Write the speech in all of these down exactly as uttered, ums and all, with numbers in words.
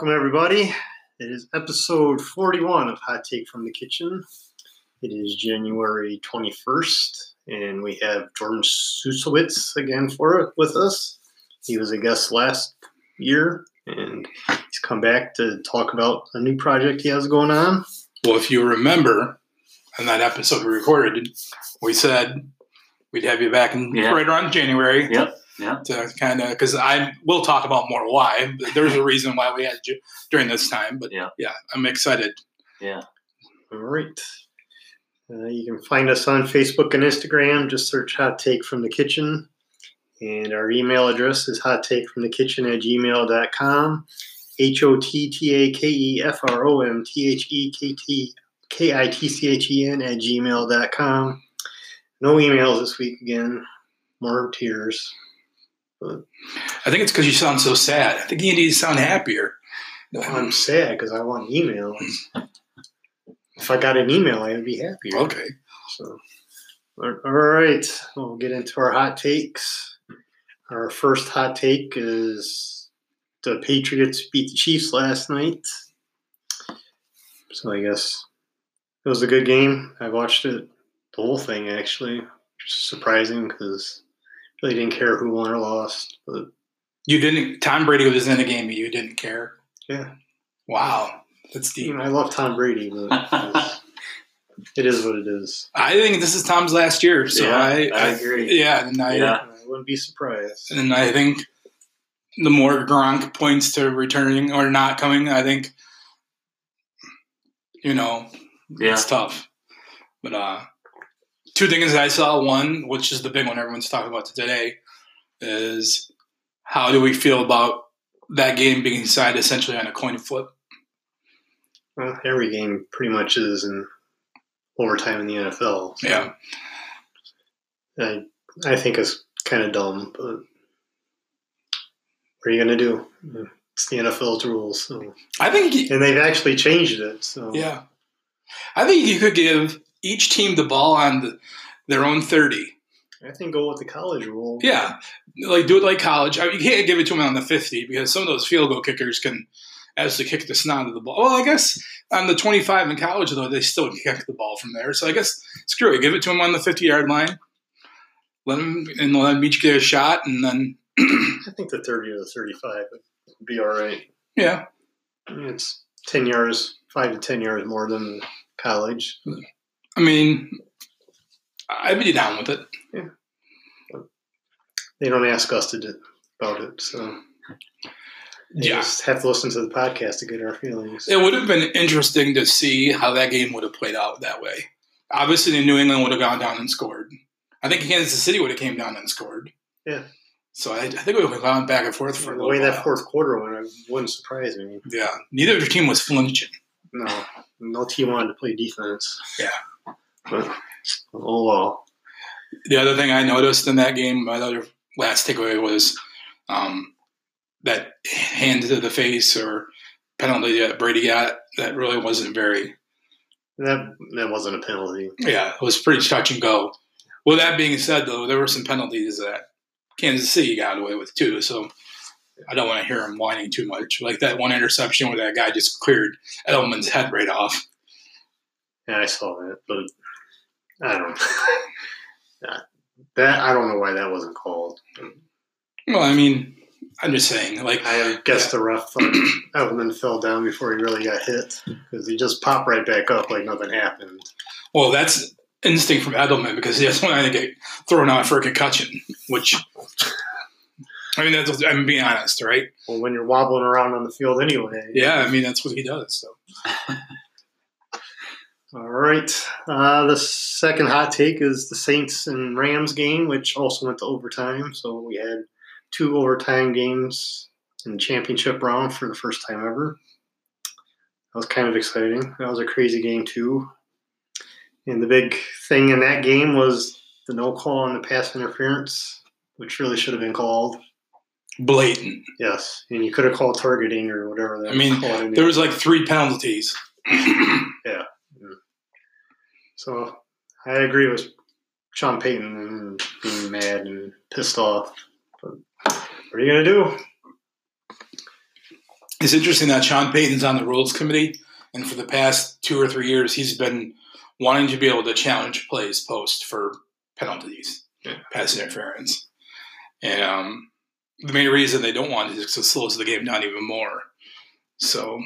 Welcome, everybody. It is episode forty-one of Hot Take from the Kitchen. It is January twenty-first, and we have Jordan Susowitz again for it with us. He was a guest last year, and he's come back to talk about a new project he has going on. Well, if you remember, on that episode we recorded, we said we'd have you back in yeah. right around January. Yep. Yeah, to kind of because I will talk about more why. But there's a reason why we had you during this time, but yeah, yeah I'm excited. Yeah, all right. Uh, you can find us on Facebook and Instagram. Just search Hot Take from the Kitchen, and our email address is hot take from the kitchen at gmail dot com. H o t t a k e f r o m t h e k t k i t c h e n at gmail dot com. No emails this week again. More tears. But I think it's because you sound so sad. I think you need to sound happier. I'm sad because I want emails. If I got an email, I would be happier. Okay. So, all right. We'll get into our hot takes. Our first hot take is the Patriots beat the Chiefs last night. So I guess it was a good game. I watched it, the whole thing, actually. Surprising because really didn't care who won or lost. But you didn't. Tom Brady was in the game, but you didn't care. Yeah. Wow, that's deep. I, mean, I love Tom Brady, but it is what it is. I think this is Tom's last year, so yeah, I, I agree. I, yeah, and I, yeah, I wouldn't be surprised. And I think the more Gronk points to returning or not coming, I think you know yeah. it's tough. But uh. Two things I saw. One, which is the big one everyone's talking about today, is how do we feel about that game being decided essentially on a coin flip? Well, every game pretty much is in overtime in the N F L. So yeah. I, I think it's kind of dumb, but what are you going to do? It's the N F L's rules. So. I think, he, and they've actually changed it. So yeah. I think you could give each team the ball on the, their own thirty. I think go with the college rule. Yeah. Like, do it like college. I mean, you can't give it to them on the fifty because some of those field goal kickers can actually kick the snot of the ball. Well, I guess on the twenty-five in college, though, they still kick the ball from there. So I guess, screw it. Give it to them on the fifty-yard line. Let them, and let them each get a shot, and then I think the thirty or the thirty-five would be all right. Yeah. I mean, it's ten yards, five to ten yards more than college. Mm-hmm. I mean, I'd be down with it. Yeah. But they don't ask us to do about it, so you yeah. just have to listen to the podcast to get our feelings. It would have been interesting to see how that game would have played out that way. Obviously, New England would have gone down and scored. I think Kansas City would have came down and scored. Yeah. So I, I think we would have gone back and forth for the a little while. The way that fourth quarter went, it wouldn't surprise me. Yeah. Neither of your team was flinching. No. No team wanted to play defense. Yeah. But, oh, well. The other thing I noticed in that game, my other last takeaway was um, that hand to the face or penalty that Brady got, that really wasn't very – That that wasn't a penalty. Yeah, it was pretty touch and go. Well, that being said, though, there were some penalties that Kansas City got away with too, so I don't want to hear him whining too much. Like that one interception where that guy just cleared Edelman's head right off. Yeah, I saw that, but – I don't know. That I don't know why that wasn't called. Well, I mean, I'm just saying. Like, I guess yeah. the ref thought Edelman fell down before he really got hit because he just popped right back up like nothing happened. Well, that's instinct from Edelman because he doesn't want to get thrown out for a concussion. Which, I mean, that's, I'm being honest, right? Well, when you're wobbling around on the field anyway. Yeah, I mean that's what he does. So. All right. Uh, the second hot take is the Saints and Rams game, which also went to overtime. So we had two overtime games in the championship round for the first time ever. That was kind of exciting. That was a crazy game, too. And the big thing in that game was the no call on the pass interference, which really should have been called. Blatant. Yes. And you could have called targeting or whatever. That I mean, was there was like three penalties. Yeah. So I agree with Sean Payton and being mad and pissed off. But what are you going to do? It's interesting that Sean Payton's on the Rules Committee, and for the past two or three years, he's been wanting to be able to challenge plays post for penalties, yeah. pass interference. And um, the main reason they don't want it is because it slows the game down even more. So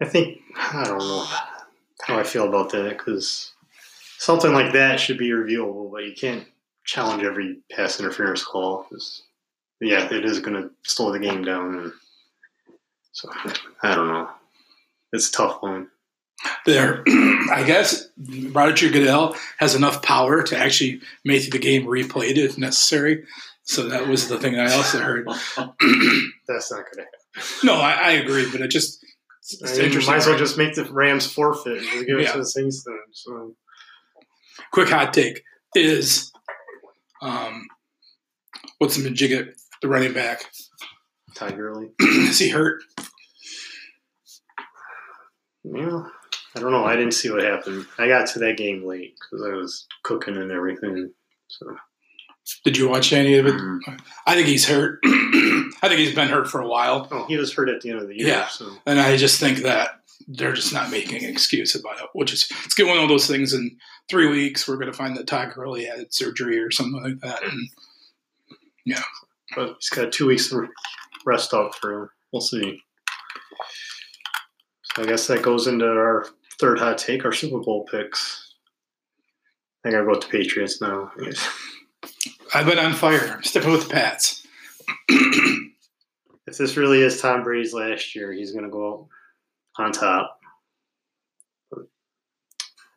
I think, I don't know how I feel about that, because something like that should be reviewable, but you can't challenge every pass interference call. Yeah, it is going to slow the game down. And so, I don't know. It's a tough one. There, I guess Roger Goodell has enough power to actually make the game replayed if necessary. So that was the thing I also heard. That's not going to happen. No, I, I agree, but it just it's I mean, you might as well just make the Rams forfeit. Just give it yeah. to the Saints then. So, quick hot take is um, what's the majigget? The running back, Todd Gurley. Is he hurt? Yeah, I don't know. I didn't see what happened. I got to that game late because I was cooking and everything. So, did you watch any of it? Mm-hmm. I think he's hurt. I think he's been hurt for a while. Oh, he was hurt at the end of the year. Yeah, so. And I just think that they're just not making an excuse about it. Which is, it's one of those things. In three weeks, we're going to find that Todd Gurley had surgery or something like that. And yeah. But he's got two weeks to rest up for him. We'll see. So I guess that goes into our third hot take, our Super Bowl picks. I gotta go with the Patriots now. I've been on fire. I'm sticking with the Pats. If this really is Tom Brady's last year, he's gonna go on top. But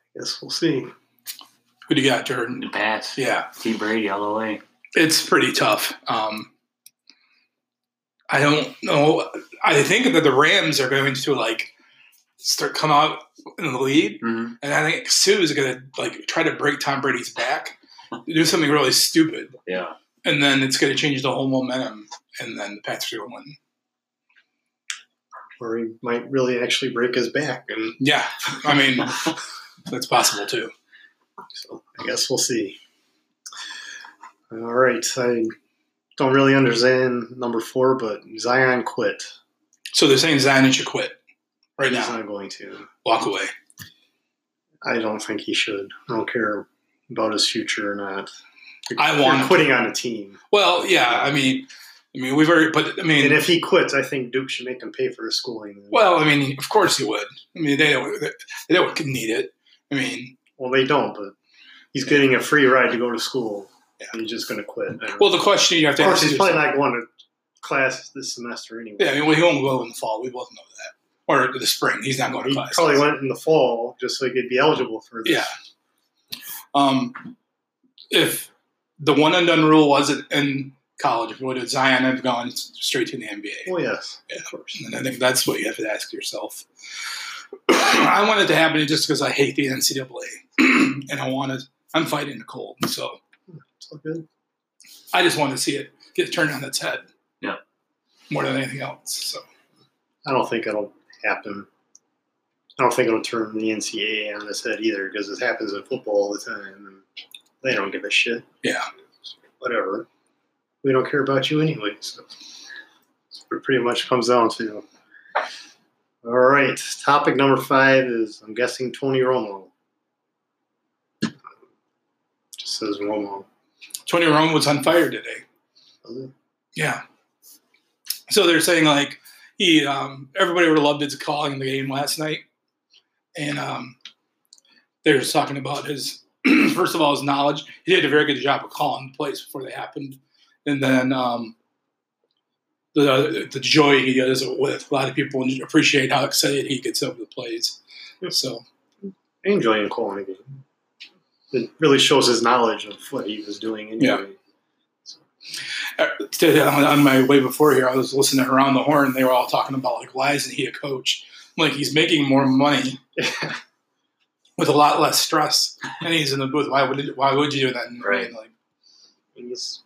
I guess we'll see. Who do you got, Jordan? The Pats. Yeah. Team Brady all the way. It's pretty tough. Um, I don't know. I think that the Rams are going to like start come out in the lead, mm-hmm. and I think Sue is going to like try to break Tom Brady's back, do something really stupid. Yeah, and then it's going to change the whole momentum, and then the Pats are going to win. Or he might really actually break his back. And yeah, I mean that's possible too. So I guess we'll see. All right, I don't really understand number four, but Zion quit. So they're saying Zion should quit right now. He's not going to. Walk away. I don't think he should. I don't care about his future or not. You're, I want you're quitting on a team. Well, yeah, I mean, I mean, we've already, but I mean, and if he quits, I think Duke should make him pay for his schooling. Well, I mean, of course he would. I mean, they don't, they don't need it. I mean, well, they don't, but he's getting a free ride to go to school. Yeah. He's just going to quit. Well, the question you have to ask is, of course, he's probably not going to class this semester anyway. Yeah, I mean, well, he won't go in the fall. We both know that. Or the spring. He's not going to class. He probably went in the fall just so he could be eligible for this. Yeah. Um, if the one and done rule wasn't in college, would Zion have gone straight to the N B A? Well, yes. Yeah, of course. And I think that's what you have to ask yourself. I want it to happen just because I hate the N C double A. And I want to – I'm fighting the cold, so – Good. I just want to see it get turned on its head. Yeah. More than anything else. So I don't think it'll happen. I don't think it'll turn the N C double A on its head either, because it happens in football all the time. And they don't give a shit. Yeah. Whatever. We don't care about you anyway. So it pretty much comes down to. All right. Topic number five is, I'm guessing, Tony Romo. Just says Romo. Tony Romo was on fire today. Okay. Yeah. So they're saying, like, he, um, everybody would have loved his calling in the game last night. And um, they're just talking about his, first of all, his knowledge. He did a very good job of calling the plays before they happened. And then um, the the joy he does with a lot of people, and appreciate how excited he gets over the plays. Yeah. So I enjoy calling the game. It really shows his knowledge of what he was doing anyway. Yeah. So. Uh, today, on, on my way before here, I was listening around the horn. They were all talking about, like, why isn't he a coach? I'm like, he's making more money with a lot less stress, and he's in the booth. Why would it, why would you do that? Right. And like, he's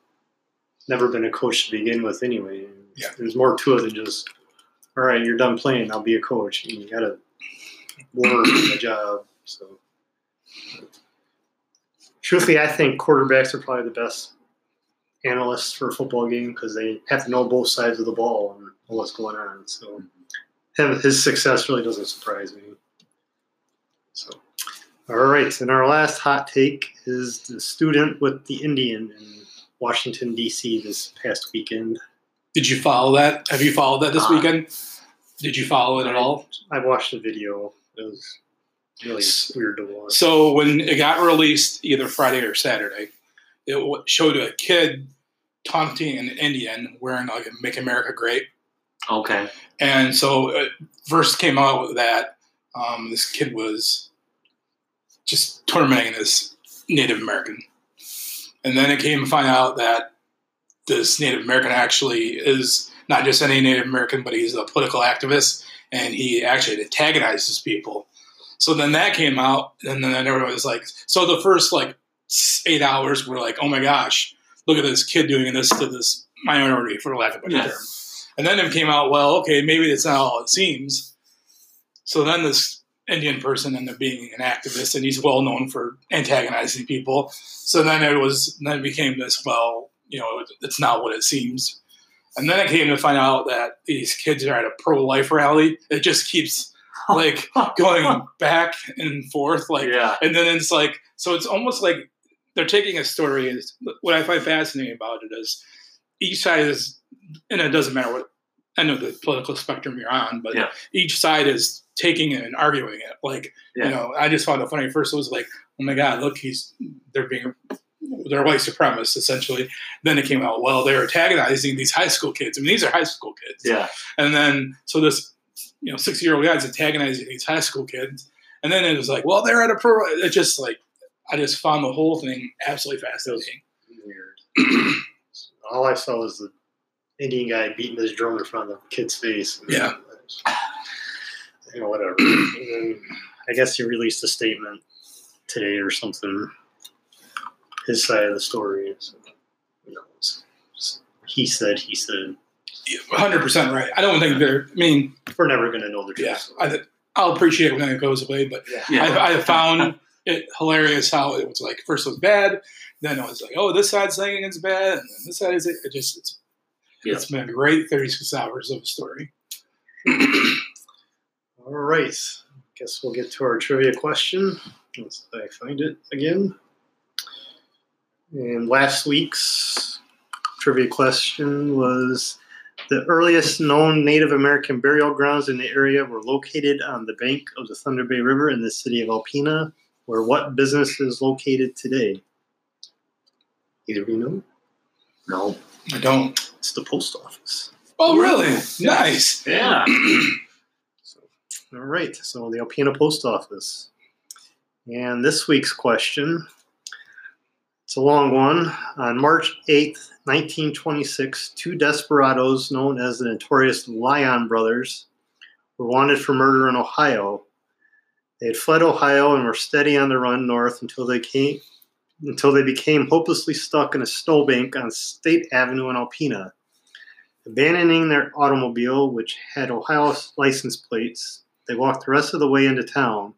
never been a coach to begin with anyway. Yeah. There's more to it than just, all right, you're done playing, I'll be a coach. And you got to work in the job. So. Truthfully, I think quarterbacks are probably the best analysts for a football game because they have to know both sides of the ball and what's going on. So his success really doesn't surprise me. So, all right, and our last hot take is the student with the Indian in Washington, D C this past weekend. Did you follow that? Have you followed that this uh, weekend? Did you follow it I, at all? I watched the video. It was really weird to watch. So when it got released either Friday or Saturday, it showed a kid taunting an Indian wearing like a Make America Great. Okay. And so it first came out with that. Um, this kid was just tormenting this Native American. And then it came to find out that this Native American actually is not just any Native American, but he's a political activist, and he actually antagonizes people. So then that came out, and then everybody was like, so the first like eight hours were like, oh my gosh, look at this kid doing this to this minority, for lack of a better term. And then it came out, well, okay, maybe it's not all it seems. So then this Indian person ended up being an activist, and he's well known for antagonizing people. So then it was, then it became this, well, you know, it's not what it seems. And then it came to find out that these kids are at a pro-life rally. It just keeps like going back and forth, like, yeah. And then it's like, so it's almost like they're taking a story. And what I find fascinating about it is each side is, and it doesn't matter what end of the political spectrum you're on, but yeah. each side is taking it and arguing it. Like, yeah. you know, I just found it funny. At first, it was like, oh my God, look, he's they're being. They're white supremacists, essentially. Then it came out, well, they're antagonizing these high school kids. I mean, these are high school kids. Yeah. And then, so this, you know, sixty-year-old guy's antagonizing these high school kids. And then it was like, well, they're at a pro. It just, like, I just found the whole thing absolutely fascinating. Weird. All I saw was the Indian guy beating his drum in front of the kid's face. And yeah. You know, whatever. And then I guess he released a statement today or something. His side of the story is, you know, he said, he said. one hundred percent right. I don't think they're, I mean. We're never going to know the truth. Yeah, I th- I'll appreciate it when it goes away, but yeah. Yeah. I, I found it hilarious how it was like, first it was bad, then it was like, oh, this side's saying it's bad, and then this side is, it, it just, it's, yeah. it's been a great thirty-six hours of a story. All right. I guess we'll get to our trivia question. Once I find it again. And last week's trivia question was, the earliest known Native American burial grounds in the area were located on the bank of the Thunder Bay River in the city of Alpena, where what business is located today? Either of you know? No. I don't. It's the post office. Oh, really? Yeah. Nice. Yeah. So, all right. So the Alpena post office. And this week's question... It's a long one. On March eighth, nineteen twenty-six, two desperados known as the notorious Lyon brothers were wanted for murder in Ohio. They had fled Ohio and were steady on the run north until they came, until they became hopelessly stuck in a snowbank on State Avenue in Alpena. Abandoning their automobile, which had Ohio license plates, they walked the rest of the way into town.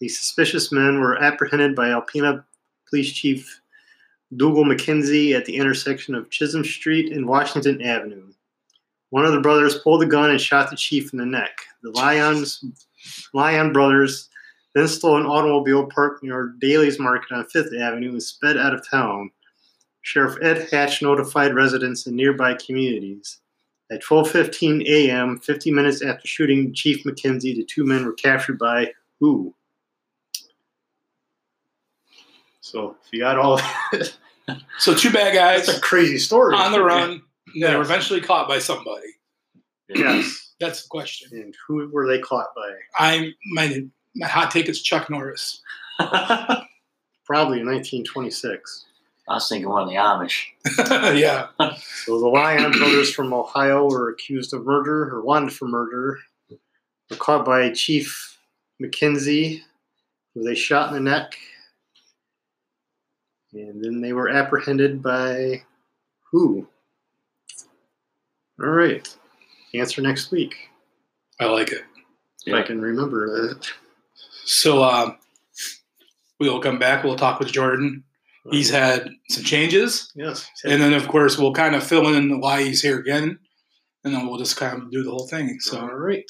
These suspicious men were apprehended by Alpena Police Chief Dougal McKenzie at the intersection of Chisholm Street and Washington Avenue. One of the brothers pulled a gun and shot the chief in the neck. The Lyons, Lyon brothers then stole an automobile parked near Daly's Market on Fifth Avenue and sped out of town. Sheriff Ed Hatch notified residents in nearby communities. At twelve fifteen a.m., fifty minutes after shooting Chief McKenzie, the two men were captured by who? So if you got all that. So two bad guys. That's a crazy story. On the run. Yeah. They were eventually caught by somebody. Yes. That's the question. And who were they caught by? I'm my my hot take is Chuck Norris. Probably in nineteen twenty-six. I was thinking one of the Amish. Yeah. So the Lyon brothers from Ohio were accused of murder or wanted for murder. Were caught by Chief McKenzie, who they shot in the neck. And then they were apprehended by who? All right. Answer next week. I like it. If yeah. I can remember that. So um, we'll come back. We'll talk with Jordan He's had some changes. Yes. And then, of course, we'll kind of fill in why he's here again, and then we'll just kind of do the whole thing. So, all right.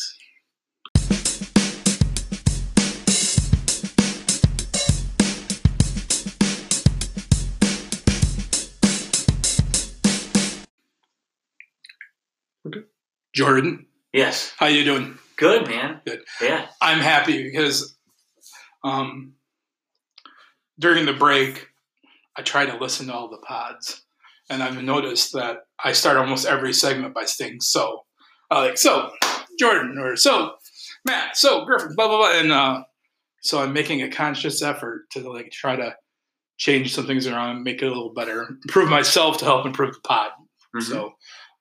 Okay. Jordan. Yes. How you doing? Good, man. Good. Yeah. I'm happy because um, during the break, I try to listen to all the pods, and I've noticed that I start almost every segment by saying so. Uh, like, so, Jordan, or so, Matt, so, Griffin, blah, blah, blah. And uh, so I'm making a conscious effort to like try to change some things around, make it a little better, improve myself to help improve the pod. Mm-hmm. So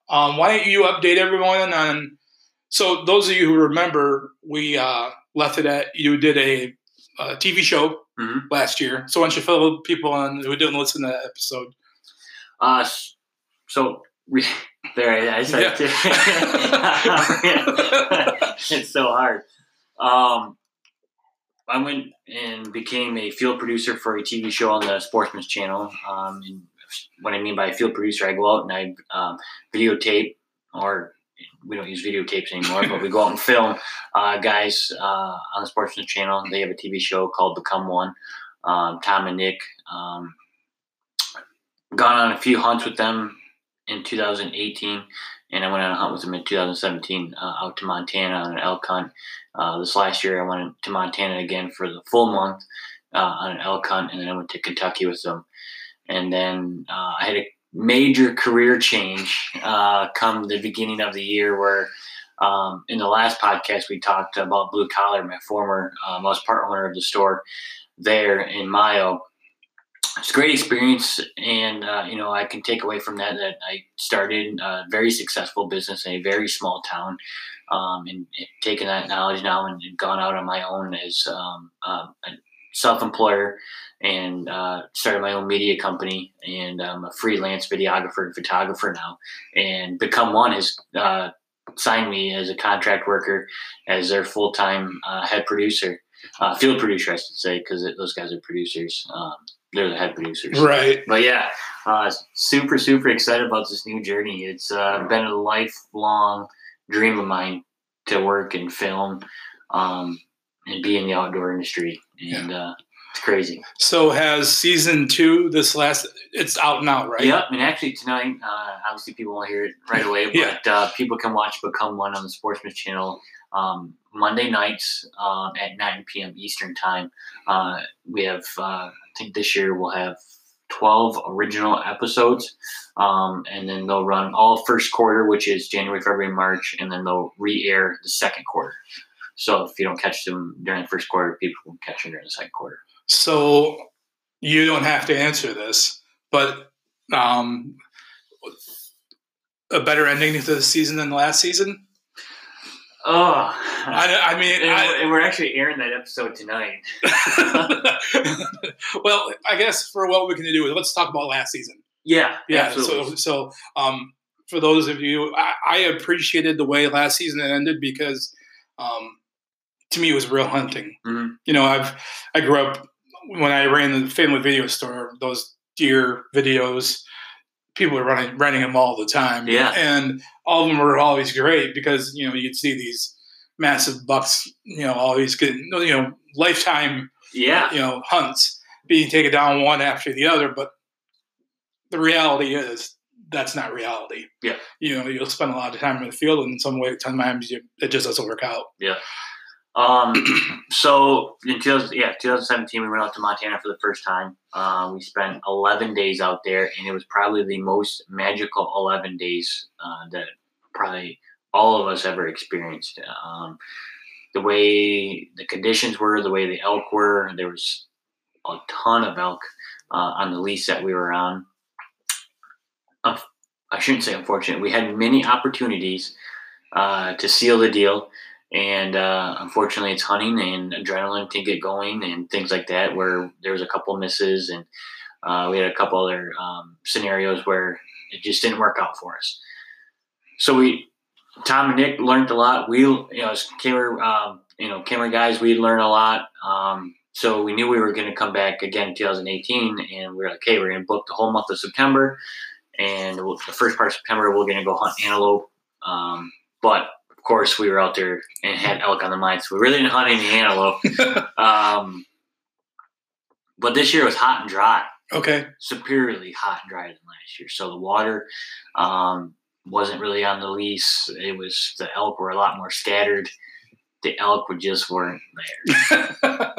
um, why don't you update everyone on – so those of you who remember, we uh, left it at – you did a, a T V show. Mm-hmm. Last year. So why don't you fill people on who didn't listen to that episode? Uh, so we, there I said yeah. It's so hard. Um, I went and became a field producer for a T V show on the Sportsman's Channel. Um, and what I mean by a field producer, I go out and I um, videotape, or we don't use videotapes anymore, but we go out and film uh, guys uh, on the Sportsman's Channel. They have a T V show called Become One. Um, Tom and Nick. Um, gone on a few hunts with them in two thousand eighteen, and I went on a hunt with them in two thousand seventeen uh, out to Montana on an elk hunt. Uh, this last year I went to Montana again for the full month uh, on an elk hunt, and then I went to Kentucky with them. And then uh, I had a major career change uh, come the beginning of the year where um, in the last podcast we talked about Blue Collar, my former um, I was part owner of the store there in Mayo. It's a great experience, and uh, you know, I can take away from that that I started a very successful business in a very small town, um, and, and taken that knowledge now and, and gone out on my own as um, uh, a self-employer, and uh, started my own media company, and I'm a freelance videographer and photographer now. And Become One has uh, signed me as a contract worker as their full-time uh, head producer, uh, field producer, I should say, because those guys are producers. Um, they're the head producers. Right. But yeah, uh, super, super excited about this new journey. It's uh, been a lifelong dream of mine to work and film um, and be in the outdoor industry. And yeah. uh, it's crazy. So has season two, this last, it's out now, right? Yep. And actually tonight, uh, obviously people won't hear it right away, but yeah. uh, people can watch Become One on the Sportsman's Channel um, Monday nights uh, at nine p.m. Eastern time. Uh, we have, uh, I think this year we'll have twelve original episodes. Um, and then they'll run all first quarter, which is January, February, March, and then they'll re-air the second quarter. So if you don't catch them during the first quarter, people will catch them during the second quarter. So you don't have to answer this, but um, a better ending to the season than last season? Oh. I, I mean. And, I, and we're actually airing that episode tonight. Well, I guess for what we can do, let's talk about last season. Yeah, yeah. Absolutely. So, so um, for those of you, I, I appreciated the way last season ended because um, – to me, it was real hunting. Mm-hmm. You know, I've I grew up when I ran the family video store. Those deer videos, people were running running them all the time. Yeah, and all of them were always great because you know you'd see these massive bucks. You know, always getting you know lifetime. Yeah. You know, hunts being taken down one after the other. But the reality is that's not reality. Yeah. You know, you'll spend a lot of time in the field, and in some way, sometimes you, it just doesn't work out. Yeah. Um, so in two thousand, yeah, twenty seventeen, we went out to Montana for the first time. Uh, we spent eleven days out there, and it was probably the most magical eleven days uh, that probably all of us ever experienced. Um, the way the conditions were, the way the elk were, there was a ton of elk uh, on the lease that we were on. Uh, I shouldn't say unfortunate. We had many opportunities uh, to seal the deal. And uh, unfortunately, it's hunting and adrenaline can get going and things like that where there was a couple misses. And uh, we had a couple other um, scenarios where it just didn't work out for us. So we, Tom and Nick learned a lot. We, you know, as camera, um, you know, camera guys, we learned a lot. Um, So we knew we were going to come back again in two thousand eighteen, and we were like, hey, we're going to book the whole month of September, and we'll, the first part of September, we're going to go hunt antelope. Um, but, of course, we were out there and had elk on the mind, so we really didn't hunt any antelope. um, but this year it was hot and dry. Okay. Superiorly hot and dry than last year. So the water um, wasn't really on the lease. It was the elk were a lot more scattered. The elk were just weren't there.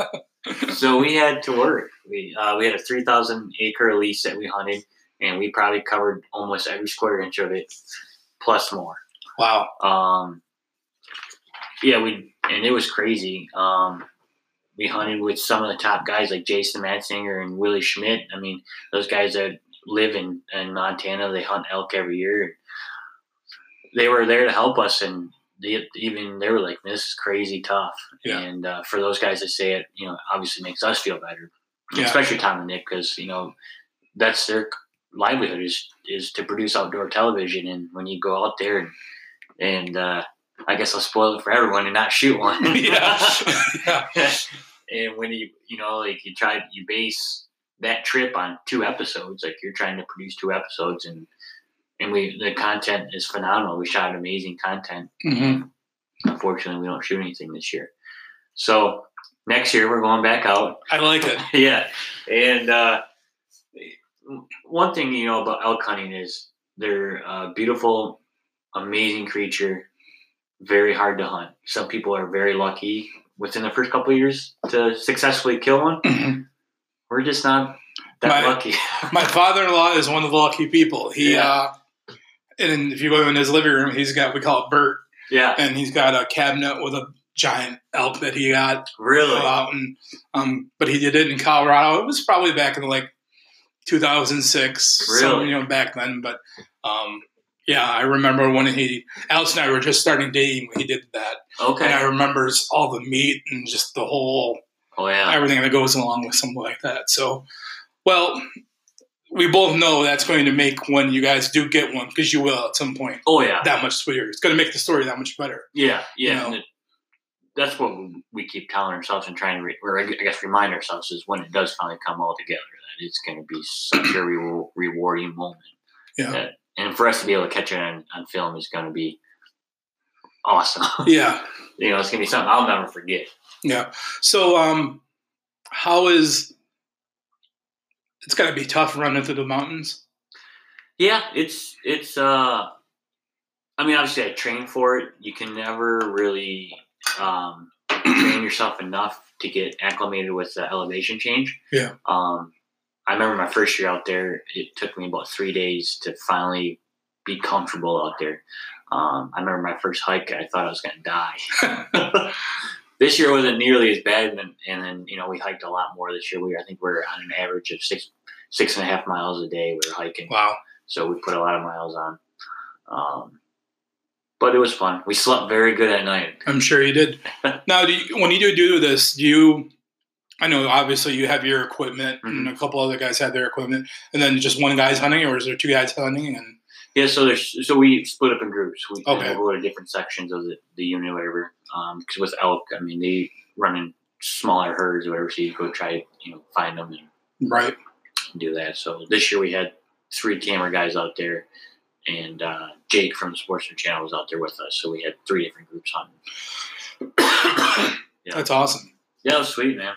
So we had to work. We uh, we had a three thousand acre lease that we hunted, and we probably covered almost every square inch of it, plus more. Wow. Um. Yeah, we and it was crazy. Um, we hunted with some of the top guys like Jason Matzinger and Willie Schmidt. I mean, those guys that live in, in Montana, they hunt elk every year. They were there to help us, and they, even they were like, this is crazy tough. Yeah. And uh, for those guys that say it, you know, obviously makes us feel better, yeah. Especially Tom and Nick, because, you know, that's their livelihood is is to produce outdoor television. And when you go out there and, and uh, I guess I'll spoil it for everyone and not shoot one. yeah. yeah. And when you, you know, like you try, you base that trip on two episodes, like you're trying to produce two episodes and, And we the content is phenomenal. We shot amazing content. Mm-hmm. Unfortunately, we don't shoot anything this year. So next year we're going back out. I like it. yeah. And uh, one thing you know about elk hunting is they're a beautiful, amazing creature, very hard to hunt. Some people are very lucky within the first couple of years to successfully kill one. Mm-hmm. We're just not that my, lucky. My father-in-law is one of the lucky people. He. Yeah. Uh, And if you go in his living room, he's got, we call it Bert. Yeah. And he's got a cabinet with a giant elk that he got. Really? Out and, um, but he did it in Colorado. It was probably back in like two thousand six. Really? So, you know, back then. But, um, yeah, I remember when he, Alex and I were just starting dating when he did that. Okay. And I remember all the meat and just the whole, oh, yeah. everything that goes along with something like that. So, well, we both know that's going to make when you guys do get one, because you will at some point. Oh, yeah. That much sweeter. It's going to make the story that much better. Yeah, yeah. You know? it, that's what we keep telling ourselves and trying to, re- or I guess remind ourselves, is when it does finally come all together, that it's going to be such a re- rewarding moment. Yeah. That, and for us to be able to catch it on, on film is going to be awesome. Yeah. You know, it's going to be something I'll never forget. Yeah. So um, how is... It's got to be tough running through the mountains. Yeah, it's it's. Uh, I mean, obviously, I train for it. You can never really um, train yourself enough to get acclimated with the elevation change. Yeah. Um, I remember my first year out there. It took me about three days to finally be comfortable out there. Um, I remember my first hike. I thought I was going to die. This year wasn't nearly as bad, and, and then you know we hiked a lot more this year. We I think we're on an average of six six and a half miles a day. We were hiking. Wow! So we put a lot of miles on, um, but it was fun. We slept very good at night. I'm sure you did. Now, do you, when you do do this, do you? I know obviously you have your equipment, mm-hmm. and a couple other guys have their equipment, and then just one guy's hunting, or is there two guys hunting? And yeah, so there's so we split up in groups. We okay. go to different sections of the, the unit, whatever. Because um, with elk, I mean, they run in smaller herds or whatever, so you go try, you know, find them and right. do that. So this year we had three camera guys out there, and uh, Jake from the Sportsman's Channel was out there with us. So we had three different groups hunting. yeah. That's awesome. Yeah, that was sweet, man.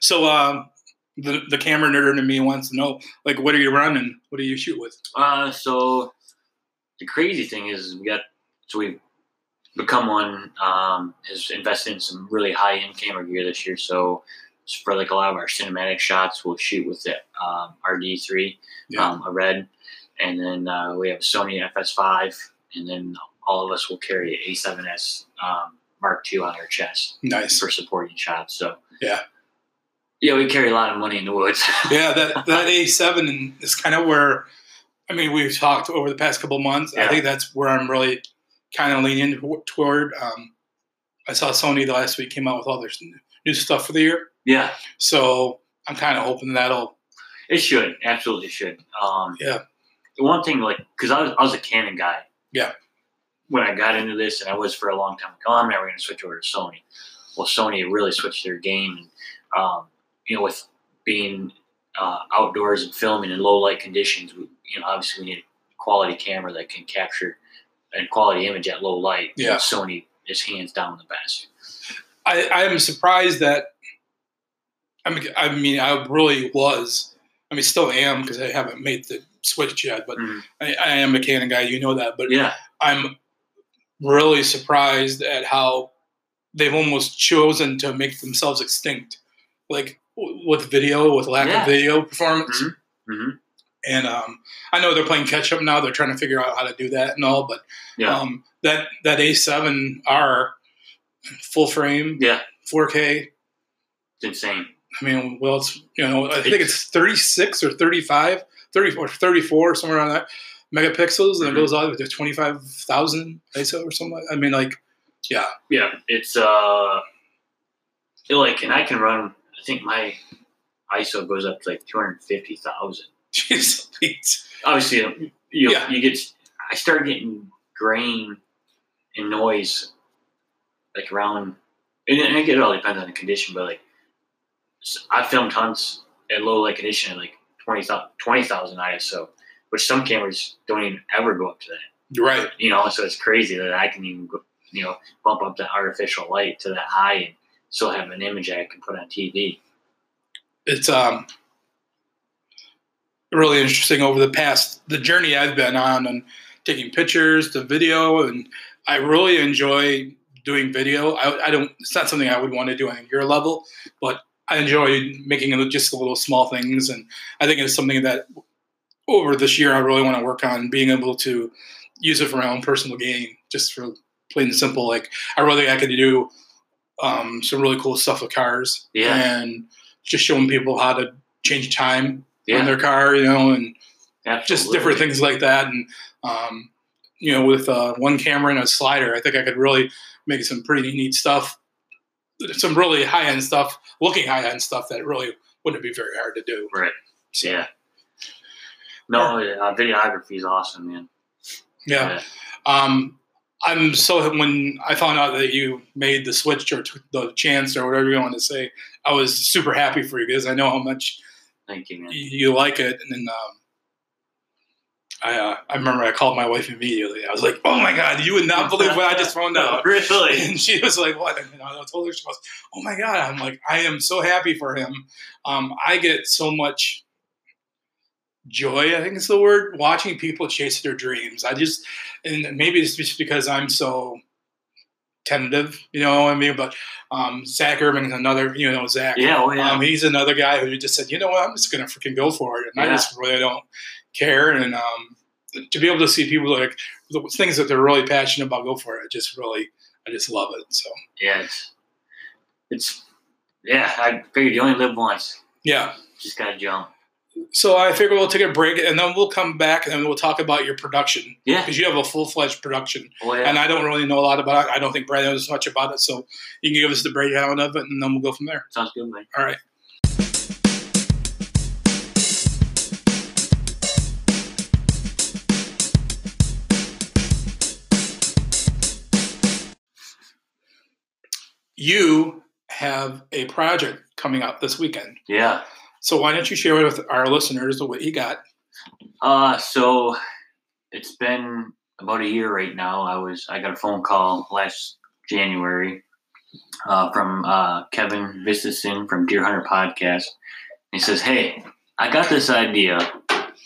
So um, the the camera nerd in me wants to know, like, what are you running? What do you shoot with? Uh, so the crazy thing is we got so we. Become One um, has invested in some really high-end camera gear this year. So for like a lot of our cinematic shots, we'll shoot with the um, R D three, yeah. um, a red, and then uh, we have a Sony F S five, and then all of us will carry an A seven S um, Mark two on our chest. Nice. For supporting shots. So yeah, yeah, we carry a lot of money in the woods. yeah, that that A seven is kind of where, I mean, we've talked over the past couple months. Yeah. I think that's where I'm really kind of leaning toward. Um, I saw Sony the last week came out with all their new stuff for the year. Yeah. So I'm kind of hoping that'll. It should. Absolutely should. Um, yeah. One thing, like, because I was, I was a Canon guy. Yeah. When I got into this, and I was for a long time, like, oh, I'm never going to switch over to Sony. Well, Sony really switched their game. And um, you know, with being uh, outdoors and filming in low light conditions, we, you know, obviously we need a quality camera that can capture a quality image at low light. Yeah. Sony is hands down the best. I, I'm surprised that, I mean, I mean, I really was, I mean, still am, because I haven't made the switch yet, but mm-hmm. I, I am a Canon guy, you know that, but yeah. I'm really surprised at how they've almost chosen to make themselves extinct, like with video, with lack yeah. of video performance. Mm-hmm. Mm-hmm. And um, I know they're playing catch up now. They're trying to figure out how to do that and all, but yeah. um, that, that A seven R full frame, yeah, four K, it's insane. I mean, well, it's, you know, I think it's thirty-six or thirty-five, thirty-four, thirty-four, somewhere around that megapixels, and mm-hmm. it goes out to twenty-five thousand I S O or something. I mean, like, yeah, yeah, it's uh, like, and I can run. I think my I S O goes up to like two hundred fifty thousand. Jeez, obviously, you, know, you, yeah. you get. I started getting grain and noise, like around, and I get it all depends on the condition, but like. So I filmed hunts at low light condition at like twenty thousand I S O, which some cameras don't even ever go up to that. Right. You know, so it's crazy that I can even, go, you know, bump up that artificial light to that high and still have an image I can put on T V. It's um really interesting over the past, the journey I've been on and taking pictures to video, and I really enjoy doing video. I, I don't, it's not something I would want to do on your level, but I enjoy making just the little small things, and I think it's something that over this year I really want to work on, being able to use it for my own personal gain, just for plain and simple. Like, I really think I could do um, some really cool stuff with cars, yeah, and just showing people how to change time yeah. on their car, you know, and absolutely. Just different things like that. And, um, you know, with uh, one camera and a slider, I think I could really make some pretty neat stuff. Some really high-end stuff, looking high-end stuff that really wouldn't be very hard to do. Right. Yeah. No, uh, videography is awesome, man. Yeah. yeah. Um, I'm so, when I found out that you made the switch or t- the chance or whatever you want to say, I was super happy for you, because I know how much Thank you, man. you like it. And then um, I uh, I remember I called my wife immediately. I was like, "Oh my God, you would not believe what I just found out!" Really? And she was like, "What?" And I told her, she goes, "Oh my God!" I'm like, "I am so happy for him." Um, I get so much joy, I think it's the word, watching people chase their dreams. I just, and maybe it's just because I'm so tentative, you know what I mean? But um, Zach Irving's another, you know, Zach. Yeah, well, yeah. Um, he's another guy who just said, "You know what? I'm just gonna freaking go for it," and yeah. I just really don't. care and um, to be able to see people like the things that they're really passionate about go for it. I just really, I just love it. So yeah, it's, it's yeah. I figured you only live once. Yeah, just gotta jump. So I figure we'll take a break and then we'll come back and we'll talk about your production. Yeah, because you have a full fledged production, oh, yeah. and I don't really know a lot about it. I don't think Brad knows much about it, so you can give us the breakdown of it and then we'll go from there. Sounds good, man. All right. You have a project coming out this weekend. Yeah. So why don't you share with our listeners what you got? Uh, so it's been about a year right now. I was I got a phone call last January uh, from uh, Kevin Vistison from Deer Hunter Podcast. He says, "Hey, I got this idea,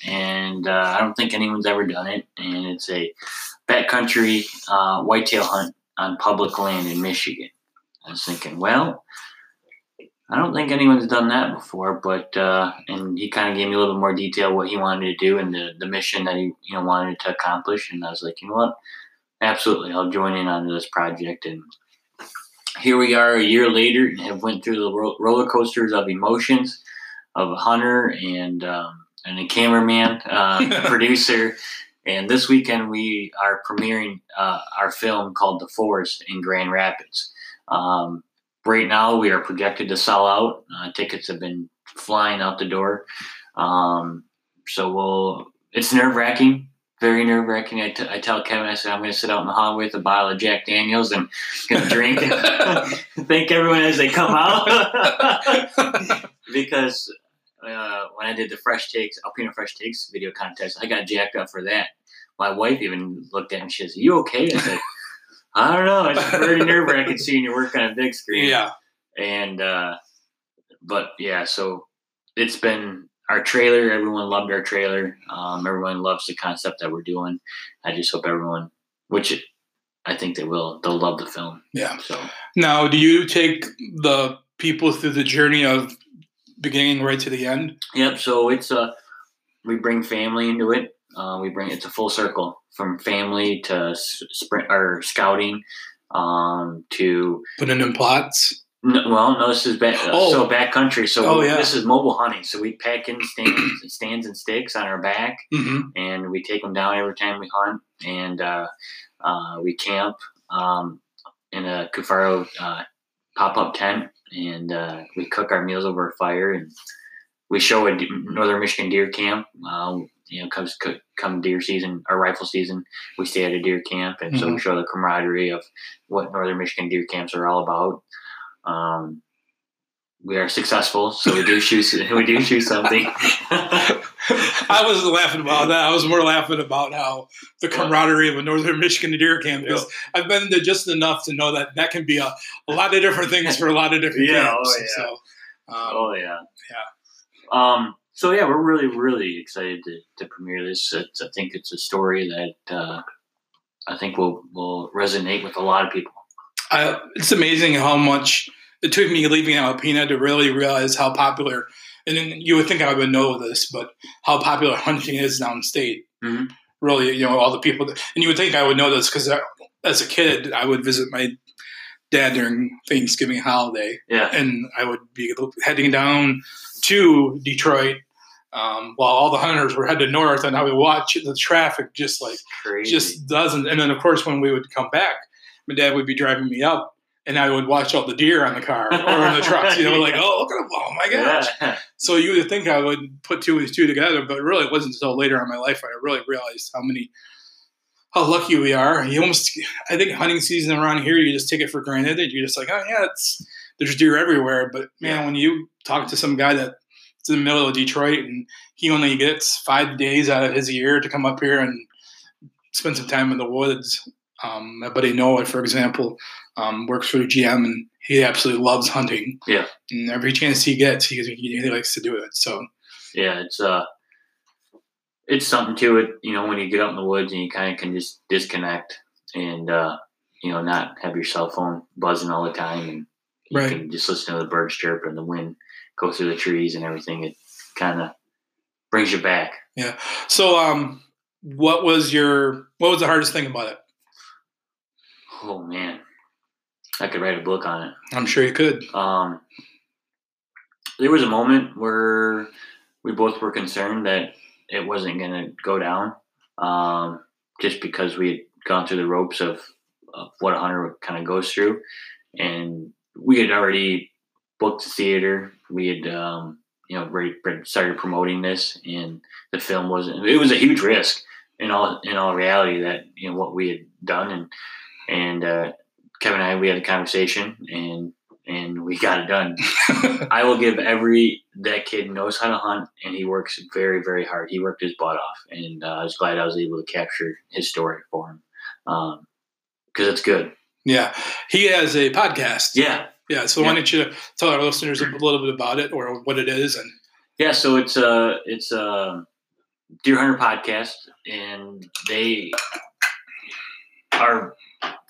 and uh, I don't think anyone's ever done it. And it's a backcountry uh, whitetail hunt on public land in Michigan." I was thinking, well, I don't think anyone's done that before, but, uh, and he kind of gave me a little bit more detail what he wanted to do and the, the mission that he, you know, wanted to accomplish. And I was like, you know what? Absolutely. I'll join in on this project. And here we are a year later and have went through the ro- roller coasters of emotions of a hunter and, um, and a cameraman, uh, producer. And this weekend we are premiering, uh, our film called The Forest in Grand Rapids. Um, right now we are projected to sell out. Uh, tickets have been flying out the door. Um, so we'll, it's nerve wracking, very nerve-wracking. I, t- I tell Kevin, I said, I'm going to sit out in the hallway with a bottle of Jack Daniels and going to drink and thank everyone as they come out. Because uh, when I did the Fresh Takes, Alpena Fresh Takes video contest, I got jacked up for that. My wife even looked at me and she says, you okay? I said, I don't know. It's pretty nerve-wracking seeing you work on a big screen. Yeah. And, uh, but yeah, so it's been our trailer. Everyone loved our trailer. Um, everyone loves the concept that we're doing. I just hope everyone, which I think they will, they'll love the film. Yeah. So now, do you take the people through the journey of beginning right to the end? Yep. So it's a, we bring family into it. Uh, we bring it's a full circle from family to sprint or scouting, um, to putting in plots. No, well, no, this is back, uh, oh. so backcountry. So oh, yeah. This is mobile hunting. So we pack in stands, stands and sticks on our back, mm-hmm. and we take them down every time we hunt, and uh, uh, we camp um, in a Cufaro uh, pop-up tent, and uh, we cook our meals over a fire, and we show a Northern Michigan deer camp. Uh, you know, comes come deer season or rifle season, we stay at a deer camp, and mm-hmm. so we show the camaraderie of what Northern Michigan deer camps are all about. Um, we are successful, so we do shoot. We do shoot something. I wasn't laughing about that. I was more laughing about how the camaraderie of a Northern Michigan deer camp. Because yeah. I've been there just enough to know that that can be a, a lot of different things for a lot of different yeah, camps. Oh yeah. So, um, oh yeah. Yeah. Um, so yeah, we're really, really excited to, to premiere this. It's, I think it's a story that uh, I think will will resonate with a lot of people. I, it's amazing how much it took me leaving Alpena to really realize how popular, and you would think I would know this, but how popular hunting is downstate. Mm-hmm. Really, you know, all the people, that, and you would think I would know this because as a kid, I would visit my dad during Thanksgiving holiday, yeah. and I would be heading down to Detroit um, while all the hunters were headed north, and I would watch the traffic just like, crazy. just doesn't, and then of course when we would come back, my dad would be driving me up, and I would watch all the deer on the car or on the trucks. You know, like, oh, look at them. Oh, my gosh. Yeah. So you would think I would put two and two together, but really it wasn't until later in my life I really realized how many – how lucky we are. You almost – I think hunting season around here, you just take it for granted. You're just like, oh, yeah, it's there's deer everywhere. But, man, when you talk to some guy that's in the middle of Detroit and he only gets five days out of his year to come up here and spend some time in the woods – Um, my buddy Noah, for example, um, works for G M, and he absolutely loves hunting. Yeah, and every chance he gets, he he likes to do it. So, yeah, it's uh, it's something to it. You know, when you get out in the woods and you kind of can just disconnect, and uh, you know, not have your cell phone buzzing all the time, and you right. can just listen to the birds chirp and the wind go through the trees and everything. It kind of brings you back. Yeah. So, um, what was your what was the hardest thing about it? Oh man, I could write a book on it. I'm sure you could. Um, there was a moment where we both were concerned that it wasn't going to go down, um, just because we had gone through the ropes of, of what a hunter kind of goes through, and we had already booked the theater. We had, um, you know, re- re- started promoting this, and the film wasn't. It was a huge risk in all in all reality that you know what we had done and. And uh, Kevin and I, we had a conversation, and and we got it done. I will give every – that kid knows how to hunt, and he works very, very hard. He worked his butt off, and uh, I was glad I was able to capture his story for him because um, it's good. Yeah. He has a podcast. Yeah. Yeah, so yeah. Why don't you tell our listeners a little bit about it or what it is? And yeah, so it's a, it's a Deer Hunter Podcast, and they are –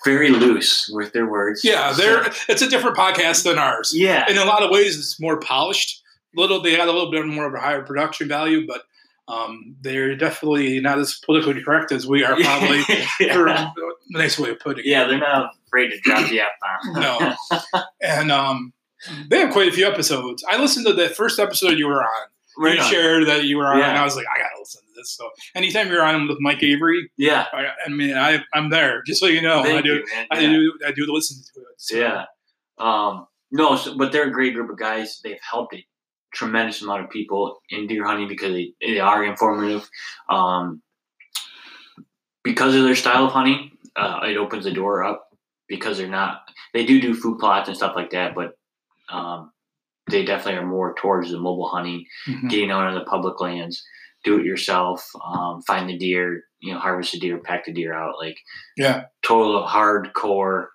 very loose with their words. Yeah, they're so, it's a different podcast than ours. Yeah. In a lot of ways, it's more polished. Little They had a little bit more of a higher production value, but um, they're definitely not as politically correct as we are probably. yeah. For a nice way of putting it. Yeah, they're not afraid to drop the F-bomb. No. And um, they have quite a few episodes. I listened to the first episode you were on. Right you on. shared that you were on, yeah. and I was like, I got to listen. So anytime you're on with Mike Avery, yeah, I, I mean, I I'm there. Just so you know, Thank I do, you, yeah. I do, I do listen to it. So. Yeah, um, no, so, but they're a great group of guys. They've helped a tremendous amount of people in deer hunting because they, they are informative. Um, because of their style of hunting, uh, it opens the door up because they're not – they do do food plots and stuff like that, but um, they definitely are more towards the mobile hunting, mm-hmm. getting out on the public lands, do it yourself, um, find the deer, you know, harvest the deer, pack the deer out. Like, yeah, total hardcore.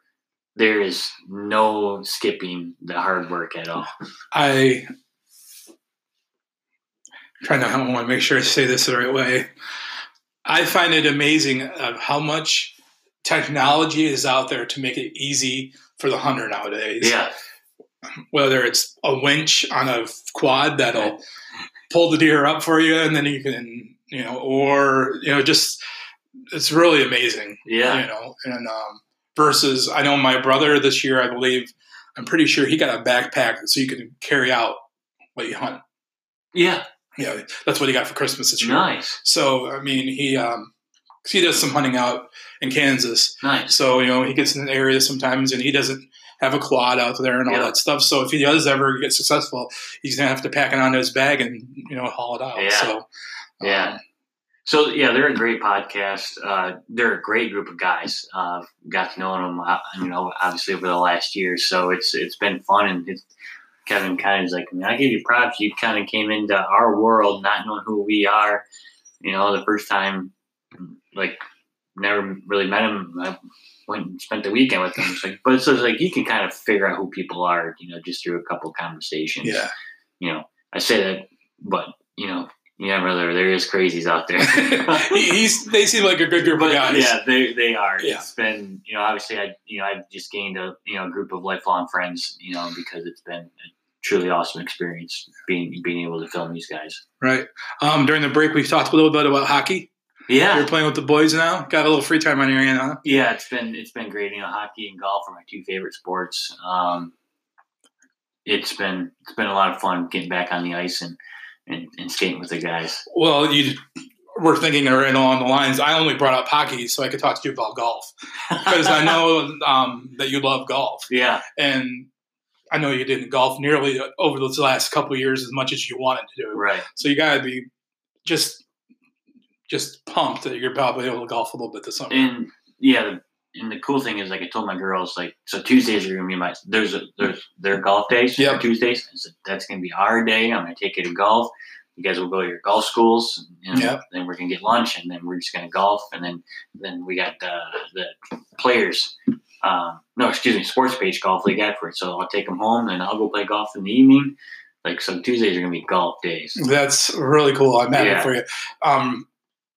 There is no skipping the hard work at all. I – Trying to, I want to make sure I say this the right way. I find it amazing of how much technology is out there to make it easy for the hunter nowadays. Yeah. Whether it's a winch on a quad that'll pull the deer up for you, and then you can, you know, or you know, just it's really amazing. Yeah. You know, and um, versus, I know my brother this year, I believe, I'm pretty sure he got a backpack so you can carry out what you hunt. Yeah. Yeah, that's what he got for Christmas this year. Nice. So, I mean, he um, he does some hunting out in Kansas. Nice. So, you know, he gets in the area sometimes, and he doesn't have a quad out there and all yeah. that stuff. So, if he does ever get successful, he's going to have to pack it onto his bag and, you know, haul it out. Yeah. So, um, yeah. So, yeah, they're a great podcast. Uh, they're a great group of guys. Uh, got to know them, you know, obviously over the last year. So, it's it's been fun, and it's Kevin kind of is like, I mean, I give you props. You kind of came into our world not knowing who we are. You know, the first time, like, never really met him. I went and spent the weekend with him. It's like, but so it's like you can kind of figure out who people are, you know, just through a couple of conversations. Yeah. You know, I say that, but, you know, yeah, brother, there is crazies out there. He's, they seem like a good group but, of guys. Yeah, they they are. Yeah. It's been, you know, obviously, I you know, I've just gained a you know group of lifelong friends, you know, because it's been a truly awesome experience being being able to film these guys. Right. Um, during the break, we've talked a little bit about hockey. Yeah, you're playing with the boys now. Got a little free time on your hand, huh? Yeah, it's been it's been great. You know, hockey and golf are my two favorite sports. Um, it's been it's been a lot of fun getting back on the ice and. And, and skating with the guys. Well, you were thinking right along the lines. I only brought up hockey so I could talk to you about golf because I know um, that you love golf. Yeah. And I know you didn't golf nearly over the last couple of years as much as you wanted to do. Right. So you got to be just just pumped that you're probably able to golf a little bit this summer. And, yeah, and the cool thing is, like I told my girls, like, so Tuesdays are going to be my – there's a, there's their golf days, yep. Or Tuesdays. I said, that's going to be our day. I'm going to take you to golf. You guys will go to your golf schools, and you know, yep. Then we're going to get lunch, and then we're just going to golf. And then then we got the, the players uh, – no, excuse me, Sports Page Golf League effort. So I'll take them home, and I'll go play golf in the evening. Like, so Tuesdays are going to be golf days. That's really cool. I'm happy yeah. for you. Um,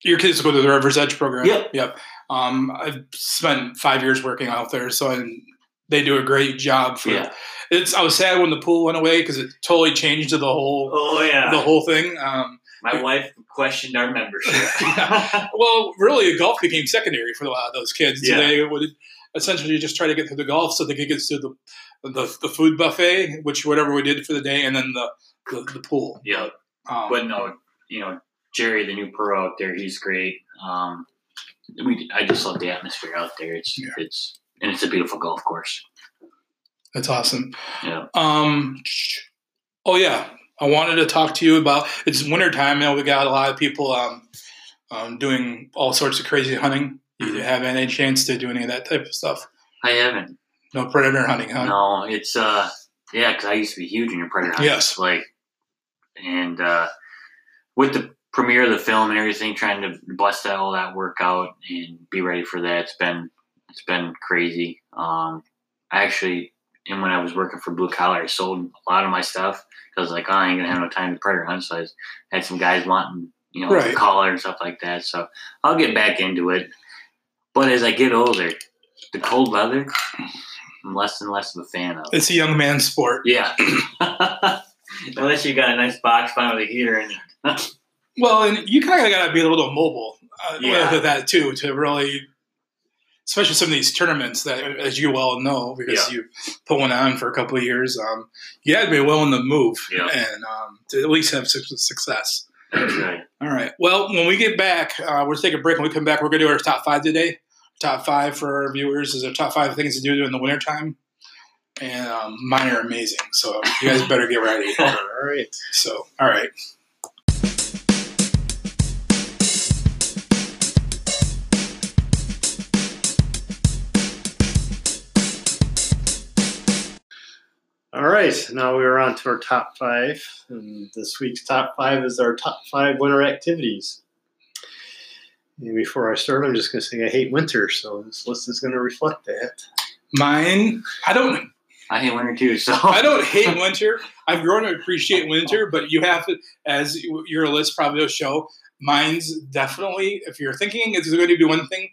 your kids go to the River's Edge program. Yep. Yep. Um, I've spent five years working out there, so I, they do a great job. For yeah. it's. I was sad when the pool went away because it totally changed the whole. Oh yeah, the whole thing. Um, My it, wife questioned our membership. yeah. Well, really, golf became secondary for a lot of those kids. Yeah. So they would essentially just try to get through the golf so they could get through the the, the food buffet, which whatever we did for the day, and then the the, the pool. Yeah, um, but no, you know, Jerry, the new pro out there, he's great. Um, We, I just love the atmosphere out there. It's yeah. it's and it's a beautiful golf course. That's awesome. Yeah. Um. Oh yeah, I wanted to talk to you about. It's wintertime. You know, we got a lot of people um, um doing all sorts of crazy hunting. You have any chance to do any of that type of stuff? I haven't. No predator hunting, huh? No, it's uh yeah, because I used to be huge in your predator hunting. Yes. Like, and uh, with the premiere of the film and everything, trying to bless that all that work out and be ready for that. It's been it's been crazy. Um, I actually, and when I was working for Blue Collar, I sold a lot of my stuff because I was like, oh, I ain't gonna have no time to predator hunt. So I had some guys wanting, you know, right. collar and stuff like that. So I'll get back into it. But as I get older, the cold weather, I'm less and less of a fan of. It's a young man's sport. Yeah. Unless you got a nice box fine with a heater in it. Well, and you kind of got to be a little mobile uh, yeah. with that, too, to really – especially some of these tournaments that, as you well know, because yeah. you put one on for a couple of years, um, you got to be willing to move yeah. and um, to at least have success. That's right. All right. Well, when we get back, uh, we'll take a break. When we come back, we're going to do our top five today. Top five for our viewers is our top five things to do during the wintertime. And um, mine are amazing, so you guys better get ready. All right. So, all right. All right, now we are on to our top five. And this week's top five is our top five winter activities. And before I start, I'm just going to say I hate winter, so this list is going to reflect that. Mine, I don't... I hate winter too, so... I don't hate winter. I've grown to appreciate winter, but you have to, as your list probably will show, mine's definitely, if you're thinking it's going to be one thing,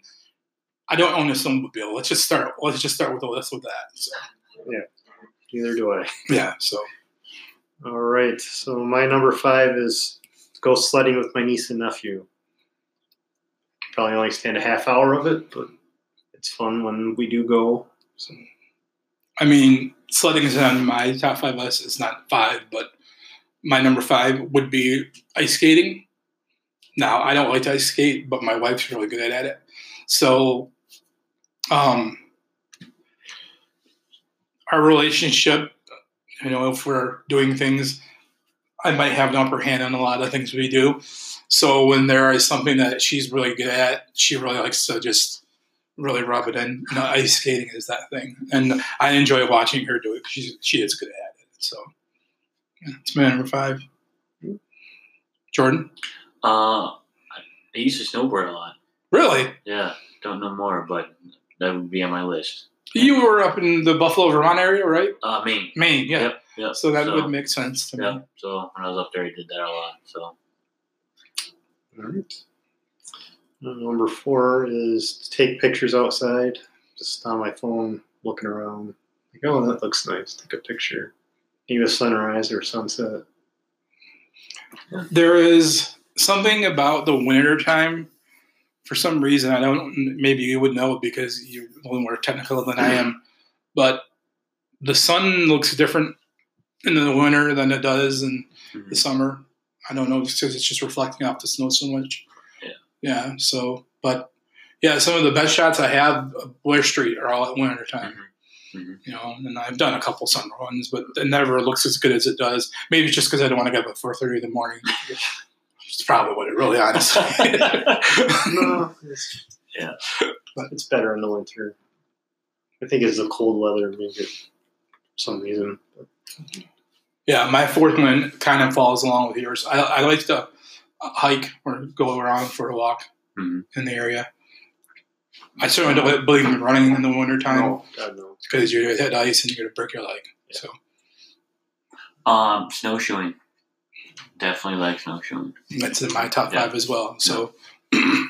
I don't own a snowmobile. Let's just start Let's just start with the list with that. So. Yeah, neither do I. Yeah, so... All right, so my number five is go sledding with my niece and nephew. Probably only stand a half hour of it, but it's fun when we do go. So. I mean, sledding is on my top five list. It's not five, but my number five would be ice skating. Now, I don't like to ice skate, but my wife's really good at it. So um, our relationship, you know, if we're doing things, I might have an upper hand on a lot of things we do. So when there is something that she's really good at, she really likes to just really rub it in. You know, ice skating is that thing. And I enjoy watching her do it because she's, she is good at it. So yeah, it's my number five. Jordan? Uh, I used to snowboard a lot. Really? Yeah. Don't know more, but that would be on my list. You were up in the Buffalo, Vermont area, right? Uh, Maine. Maine, yeah. Yep. Yep. So that so, would make sense to yep. me. So when I was up there, I did that a lot. So. All right. Number four is to take pictures outside. Just on my phone, looking around. Like, oh, that looks nice. Take a picture. Either sunrise or sunset. Yeah. There is something about the winter time. For some reason, I don't. Maybe you would know because you're a little more technical than I am. But the sun looks different in the winter than it does in mm-hmm. the summer. I don't know, because it's just reflecting off the snow so much. Yeah. Yeah. So, but yeah, some of the best shots I have of Blair Street are all at winter time. Mm-hmm. Mm-hmm. You know, and I've done a couple summer ones, but it never looks as good as it does. Maybe it's just because I don't want to get up at four thirty in the morning. It's probably what it really honestly. No, it's, yeah, but it's better in the winter. I think it's the cold weather, maybe for some reason. Yeah, my fourth one kind of follows along with yours. I, I like to hike or go around for a walk mm-hmm. in the area. I certainly don't believe in running in the wintertime because no, no. you're gonna hit ice and you're gonna break your leg. Yeah. So, um, snowshoeing. Definitely like snowshoeing. That's in my top yeah. five as well. So, yeah.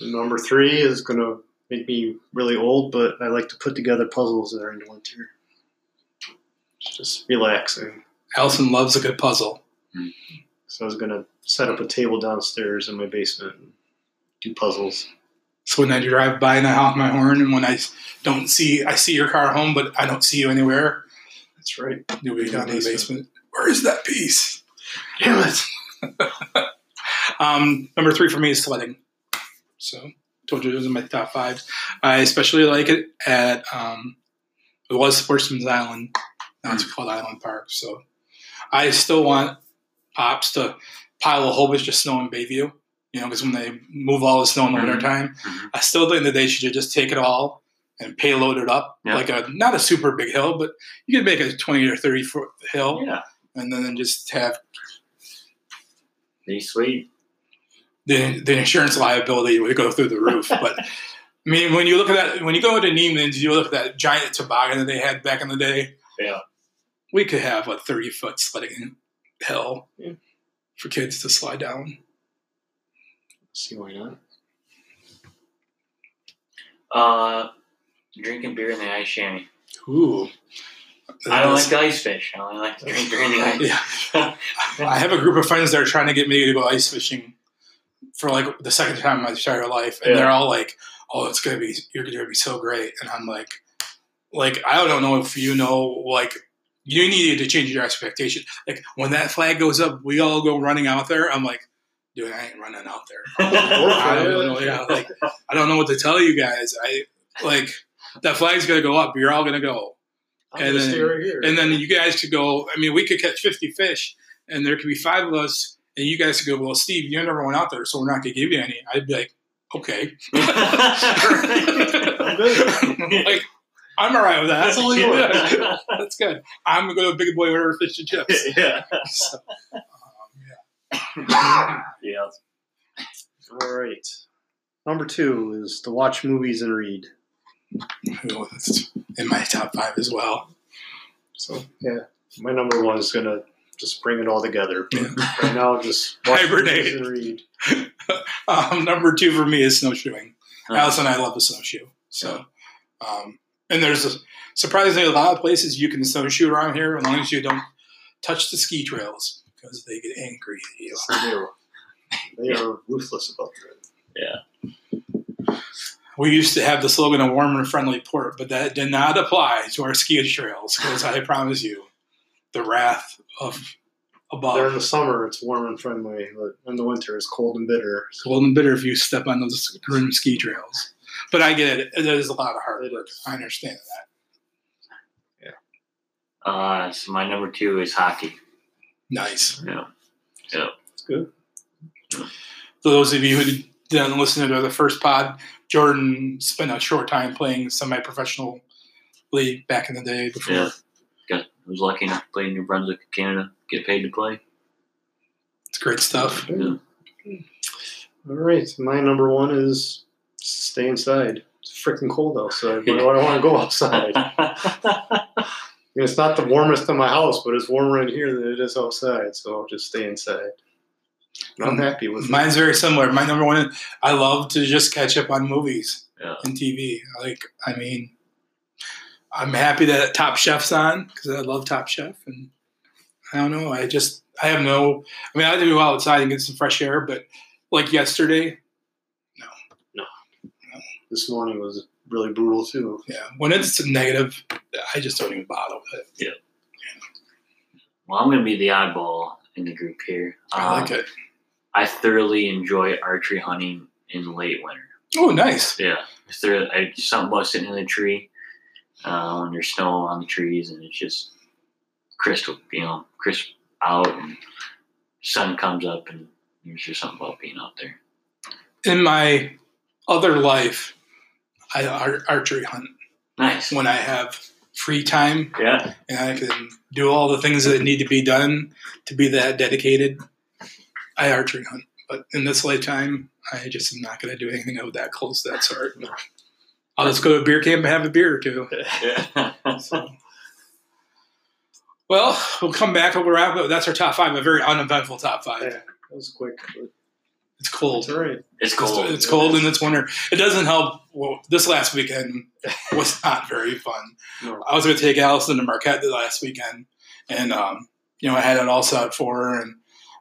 Number three is going to make me really old, but I like to put together puzzles that are in the winter. It's just relaxing. Allison loves a good puzzle. Mm-hmm. So I was going to set up a table downstairs in my basement and do puzzles. So when I drive by and I honk my horn, and when I don't see, I see your car home, but I don't see you anywhere. That's right. You'll be down in the basement. Where is that piece? Damn it. um, number three for me is sledding. So, told you it was in my top five. I especially like it at, um, it was Sportsman's Island. Now it's called Island Park. So, I still want Pops to pile a whole bunch of snow in Bayview, you know, because when they move all the snow in the mm-hmm. wintertime, mm-hmm. I still think that they should just take it all and payload it up. Yep. Like a, not a super big hill, but you could make a twenty or thirty foot hill. Yeah. And then just have sweet. the the insurance liability would go through the roof. But I mean, when you look at that, when you go to Neiman's, you look at that giant toboggan that they had back in the day. Yeah, we could have a thirty foot sledding hill yeah. for kids to slide down. See why not? Uh, drinking beer in the ice shanty. Ooh. I don't like the ice fish. I only like to drink during the ice. Yeah. I have a group of friends that are trying to get me to go ice fishing for like the second time in my entire life, and yeah. they're all like, "Oh, it's gonna be you're gonna be so great," and I'm like, "Like I don't know if you know, like you needed to change your expectation. Like when that flag goes up, we all go running out there. I'm like, dude, I ain't running out there. I don't know. Yeah, like I don't know what to tell you guys. I like that flag's gonna go up. You're all gonna go." And then, right and then you guys could go, I mean, we could catch fifty fish, and there could be five of us, and you guys could go, well, Steve, you're never going out there, so we're not going to give you any. I'd be like, okay. like, I'm all right with that. That's all you want. That's good. I'm going to go to Big Boy order fish and chips. Yeah. So, um, yeah. Yeah. All right. Number two is to watch movies and read. Well, that's in my top five as well. So yeah, my number one is going to just bring it all together. Yeah. Right now, just watch movies and read. um, number two for me is snowshoeing. Huh. Alice and I love to snowshoe. So, yeah. um, and there's a, surprisingly a lot of places you can snowshoe around here as long as you don't touch the ski trails because they get angry at you. So they are, they are ruthless about that. Yeah. We used to have the slogan, a warm and friendly port, but that did not apply to our ski trails because I promise you, the wrath of above. During the summer, it's warm and friendly, but in the winter, it's cold and bitter. Cold and bitter if you step on those grim ski trails. But I get it. It is a lot of hard work. I understand that. Yeah. Uh, so my number two is hockey. Nice. Yeah. Yeah. That's good. Yeah. For those of you who didn't listen to the first pod, Jordan spent a short time playing semi-professional league back in the day. Before. Yeah, got, I was lucky enough to play in New Brunswick, Canada, get paid to play. It's great stuff. Yeah. All right, my number one is stay inside. It's freaking cold outside, but I don't want to go outside. I mean, it's not the warmest in my house, but it's warmer in here than it is outside, so I'll just stay inside. I'm happy with mine's it. Very similar. My number one, I love to just catch up on movies yeah. and T V. Like, I mean, I'm happy that Top Chef's on because I love Top Chef, and I don't know. I just, I have no. I mean, I do go outside and get some fresh air, but like yesterday, no, no, no. This morning was really brutal too. Yeah, when it's negative, I just don't even bother with it. Yeah. yeah. Well, I'm gonna be the oddball in the group here. Um, I like it. I thoroughly enjoy archery hunting in late winter. Oh, nice. Yeah. It's there, I, something about sitting in the tree uh, when there's snow on the trees and it's just crisp, you know, crisp out and sun comes up and there's just something about being out there. In my other life, I ar- archery hunt. Nice. When I have free time. Yeah. And I can do all the things that need to be done to be that dedicated. I archery hunt, but in this lifetime, I just am not going to do anything of that close to that sort. I'll just go to a beer camp and have a beer or two. Yeah. So. Well, we'll come back and we'll wrap up. That's our top five, a very uneventful top five. Yeah, that was quick. It's cold. That's right. It's cold. It's, it's cold and it's winter. It doesn't help. Well, this last weekend was not very fun. No. I was going to take Allison to Marquette the last weekend, and um, you know I had it all set up for her, and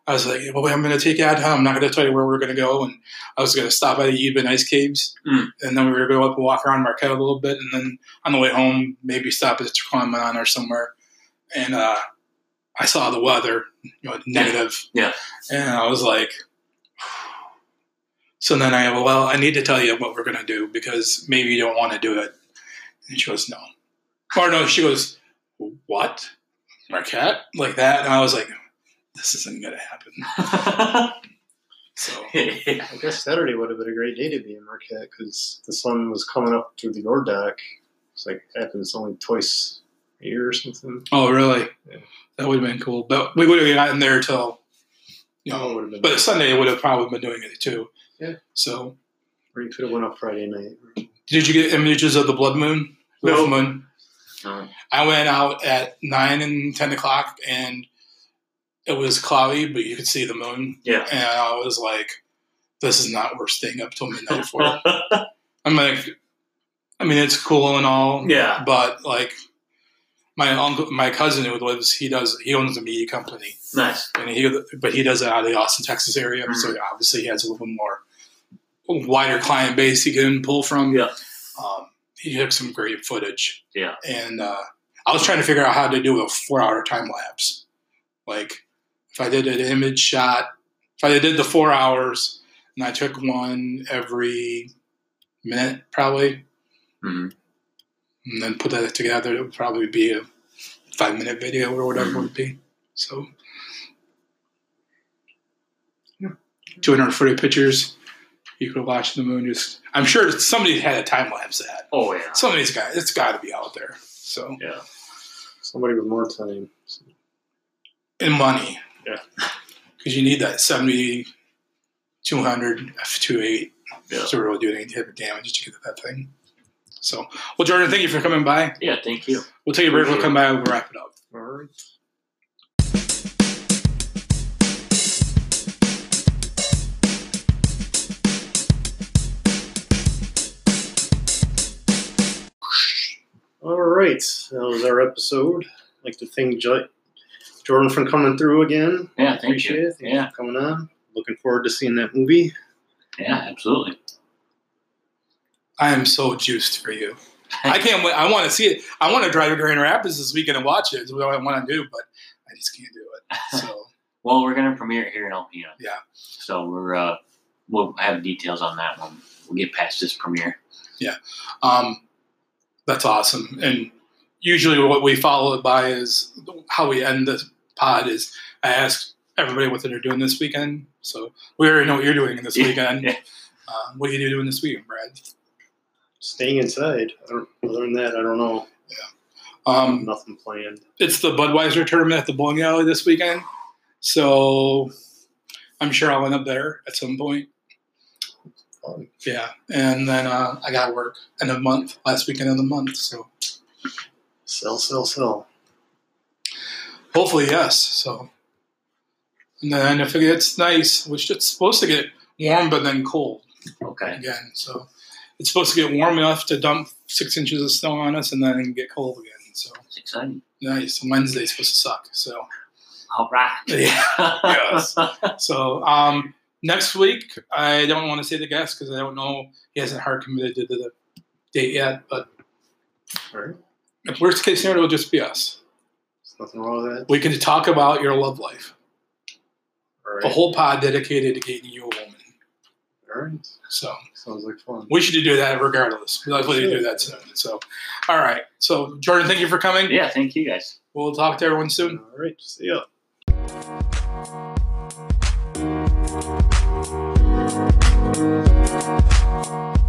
I was like, well, I'm going to take you out home. I'm not going to tell you where we're going to go. And I was going to stop by the Eben Ice Caves. Mm. And then we were going to go up and walk around Marquette a little bit. And then on the way home, maybe stop at Taquamon or somewhere. And uh, I saw the weather, you know, negative. Yeah. And I was like, so then I, well, I need to tell you what we're going to do because maybe you don't want to do it. And she goes, no. Or no, she goes, what? Marquette? Like that? And I was like, this isn't going to happen. So I guess Saturday would have been a great day to be in Marquette because the sun was coming up through the yard dock. It's like it happens only twice a year or something. Oh, really? Yeah. That would have been cool. But we would have gotten there till, you know, oh, but nice. Sunday would have probably been doing it too. Yeah. So. Or you could have went up Friday night. Did you get images of the blood moon? No. Moon? No. I went out at nine and ten o'clock and it was cloudy, but you could see the moon. Yeah. And I was like, this is not worth staying up till midnight for. I'm like, I mean, it's cool and all. Yeah. But like my uncle, my cousin who lives, he does, he owns a media company. Nice. And he, but he does it out of the Austin, Texas area. Mm-hmm. So obviously he has a little more wider client base he can pull from. Yeah. Um, he took some great footage. Yeah. And, uh, I was trying to figure out how to do a four hour time lapse. Like, if I did an image shot, if I did the four hours and I took one every minute probably, mm-hmm. and then put that together, it would probably be a five-minute video or whatever mm-hmm. it would be. So, yeah. two hundred forty pictures. You could watch the moon just. I'm sure somebody had a time lapse of that. Oh yeah, somebody's got. It's got to be out there. So yeah, somebody with more time and money. Yeah, because you need that seventy, two hundred, F twenty-eight yeah. to really do any type of damage to get to that thing. So, well, Jordan, thank you for coming by. Yeah, thank you. We'll take a break. We'll come by. We'll wrap it up. All right. All right. That was our episode. I'd like to thank J- Jordan for coming through again. Yeah, thank Appreciate you. It. Thank yeah. you for coming on. Looking forward to seeing that movie. Yeah, absolutely. I am so juiced for you. I can't wait. I want to see it. I want to drive to Grand Rapids this weekend and watch it. It's what I want to do, but I just can't do it. So, well, we're going to premiere it here in Alpena. Yeah. So we're uh, we'll have details on that when we get past this premiere. Yeah. Um, that's awesome. And usually what we follow it by is how we end the pod is I ask everybody what they're doing this weekend. So we already know what you're doing this weekend. Yeah. Uh, what are you doing this weekend, Brad? Staying inside. I don't, other than that, I don't know. Yeah, um, nothing planned. It's the Budweiser tournament at the bowling alley this weekend, so I'm sure I'll end up there at some point. Fun. Yeah, and then uh, I got work end of month, last weekend of the month. So sell, sell, sell. Hopefully, yes. So, and then if it gets nice, which it's supposed to get warm, but then cold. Okay. Again, so. It's supposed to get warm enough to dump six inches of snow on us and then get cold again. So it's exciting. Nice. Wednesday's supposed to suck. So all right. Yeah. Yes. So um, next week, I don't want to say the guest because I don't know. He hasn't hard committed to the date yet. But right. If worst case scenario, it'll just be us. There's nothing wrong with that. We can talk about your love life. All right. A whole pod dedicated to getting you a woman. All right. So sounds like fun. We should do that regardless. We're likely to do that soon. So, all right. So, Jordan, thank you for coming. Yeah, thank you guys. We'll talk to everyone soon. All right. See ya.